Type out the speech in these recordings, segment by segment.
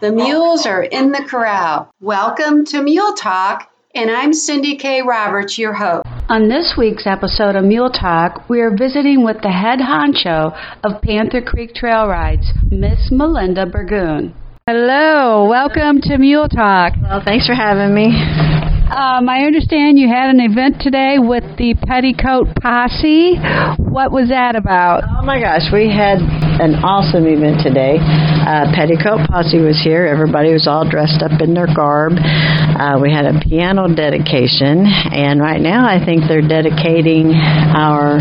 The mules are in the corral. Welcome to Mule Talk, and I'm Cindy K. Roberts, your host. On this week's episode of Mule Talk, we are visiting with the head honcho of Panther Creek Trail Rides, Miss Melinda Burgoon. Hello, welcome to Mule Talk. Well, thanks for having me. I understand you had an event today with the Petticoat Posse. What was that about? Oh my gosh, we had an awesome event today. Petticoat Posse was here. Everybody was all dressed up in their garb. We had a piano dedication, and right now I think they're dedicating our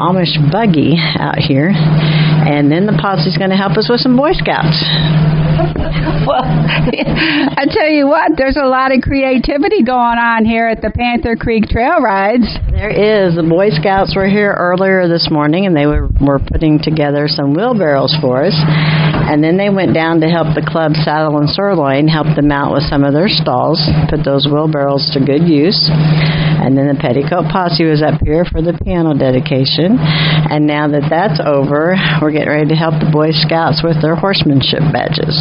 Amish buggy out here, and then the posse's going to help us with some Boy Scouts. Well, I tell you what, there's a lot of creativity going on here at the Panther Creek Trail Rides. There is. The Boy Scouts were here earlier this morning, and they were putting together some wheelbarrows for us, and then they went down to help the club Saddle and Sirloin help them out with some of their stalls, put those wheelbarrows to good use. And then the Petticoat Posse was up here for the piano dedication. And now that that's over, we're getting ready to help the Boy Scouts with their horsemanship badges.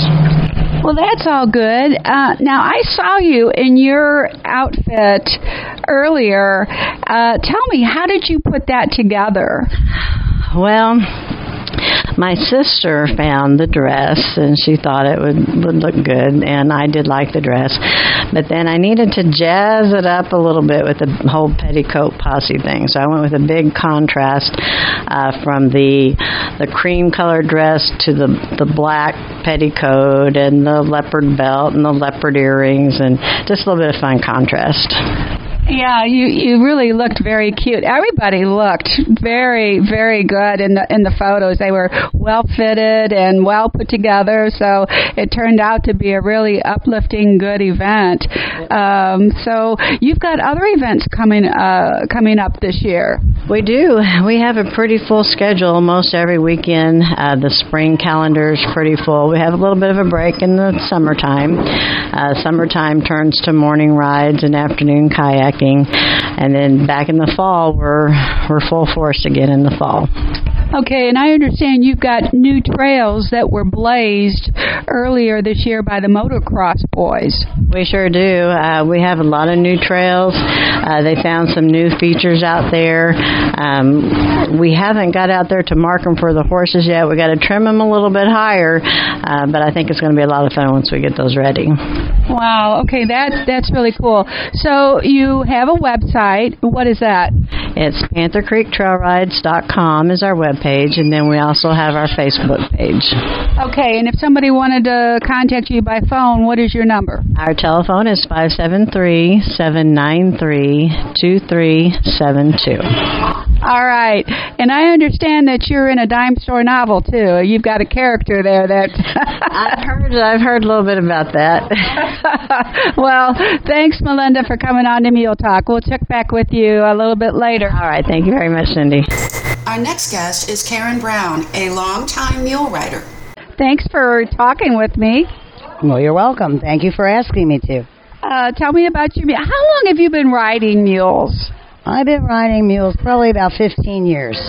Well, that's all good. Now, I saw you in your outfit earlier. Tell me, how did you put that together? Well, my sister found the dress, and she thought it would look good, and I did like the dress. But then I needed to jazz it up a little bit with the whole Petticoat Posse thing. So I went with a big contrast from the cream-colored dress to the black petticoat and the leopard belt and the leopard earrings, and just a little bit of fun contrast. Yeah, you really looked very cute. Everybody looked very, very good in the photos. They were well fitted and well put together, so it turned out to be a really uplifting, good event. So you've got other events coming up this year. We do. We have a pretty full schedule almost every weekend. The spring calendar is pretty full. We have a little bit of a break in the summertime. Summertime turns to morning rides and afternoon kayaking. And then back in the fall, we're full force again in the fall. Okay, and I understand you've got new trails that were blazed earlier this year by the motocross boys. We sure do. We have a lot of new trails. They found some new features out there. We haven't got out there to mark them for the horses yet. We've got to trim them a little bit higher, but I think it's going to be a lot of fun once we get those ready. Wow, okay, that's really cool. So you have a website. What is that? It's PantherCreekTrailRides.com is our website. Page, and then we also have our Facebook page. Okay, and if somebody wanted to contact you by phone, what is your number? Our telephone is 573-793-2372. All right, and I understand that you're in a dime store novel, too. You've got a character there that... I've heard a little bit about that. Well, thanks, Melinda, for coming on to Mule Talk. We'll check back with you a little bit later. All right, thank you very much, Cindy. Our next guest is Karen Brown, a longtime mule rider. Thanks for talking with me. Well, you're welcome. Thank you for asking me to. Tell me about your mule. How long have you been riding mules? I've been riding mules probably about 15 years.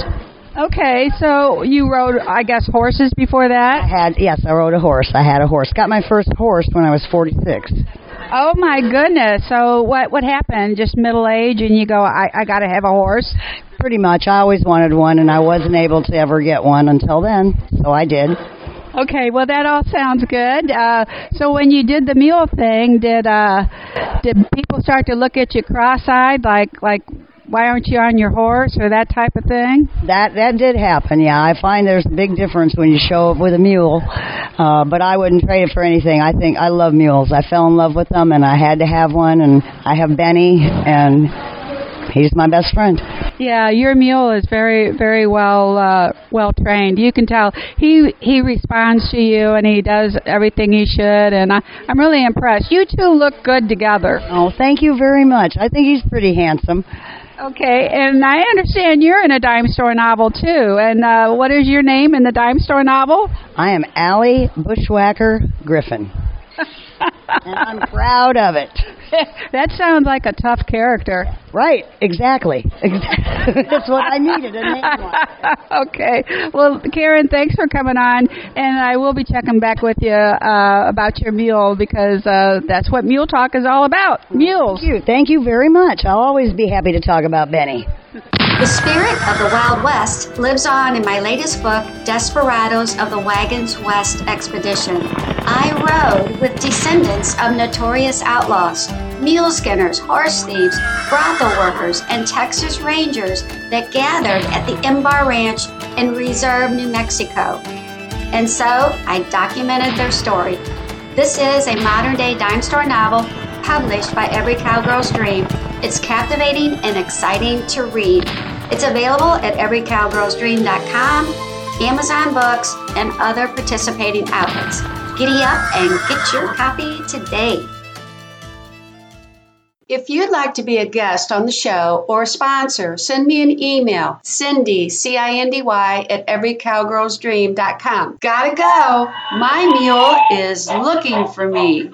Okay, so you rode, I guess, horses before that? I rode a horse. I had a horse. Got my first horse when I was 46. Oh, my goodness. So what happened? Just middle age and you go, I got to have a horse? Pretty much. I always wanted one, and I wasn't able to ever get one until then, so I did. Okay, well, that all sounds good. So when you did the mule thing, did people start to look at you cross-eyed, like why aren't you on your horse or that type of thing? That did happen, yeah. I find there's a big difference when you show up with a mule, but I wouldn't trade it for anything. I think I love mules. I fell in love with them, and I had to have one, and I have Benny, and he's my best friend. Yeah, your mule is very, very well trained. You can tell he responds to you, and he does everything he should, and I'm really impressed. You two look good together. Oh, thank you very much. I think he's pretty handsome. Okay, and I understand you're in a dime store novel, too. And what is your name in the dime store novel? I am Allie Bushwhacker Griffin, and I'm proud of it. That sounds like a tough character. Right, exactly. That's what I needed, a name one. Okay. Well, Karen, thanks for coming on, and I will be checking back with you about your mule, because that's what Mule Talk is all about, mules. Thank you. Thank you very much. I'll always be happy to talk about Benny. The spirit of the Wild West lives on in my latest book, Desperados of the Wagons West Expedition. I rode with descendants of notorious outlaws, mule skinners, horse thieves, brothel workers, and Texas Rangers that gathered at the Embar Ranch in Reserve, New Mexico. And so I documented their story. This is a modern-day dime store novel published by Every Cowgirl's Dream. It's captivating and exciting to read. It's available at everycowgirlsdream.com, Amazon Books, and other participating outlets. Giddy up and get your copy today. If you'd like to be a guest on the show or a sponsor, send me an email, Cindy, C-I-N-D-Y, at everycowgirlsdream.com. Gotta go. My mule is looking for me.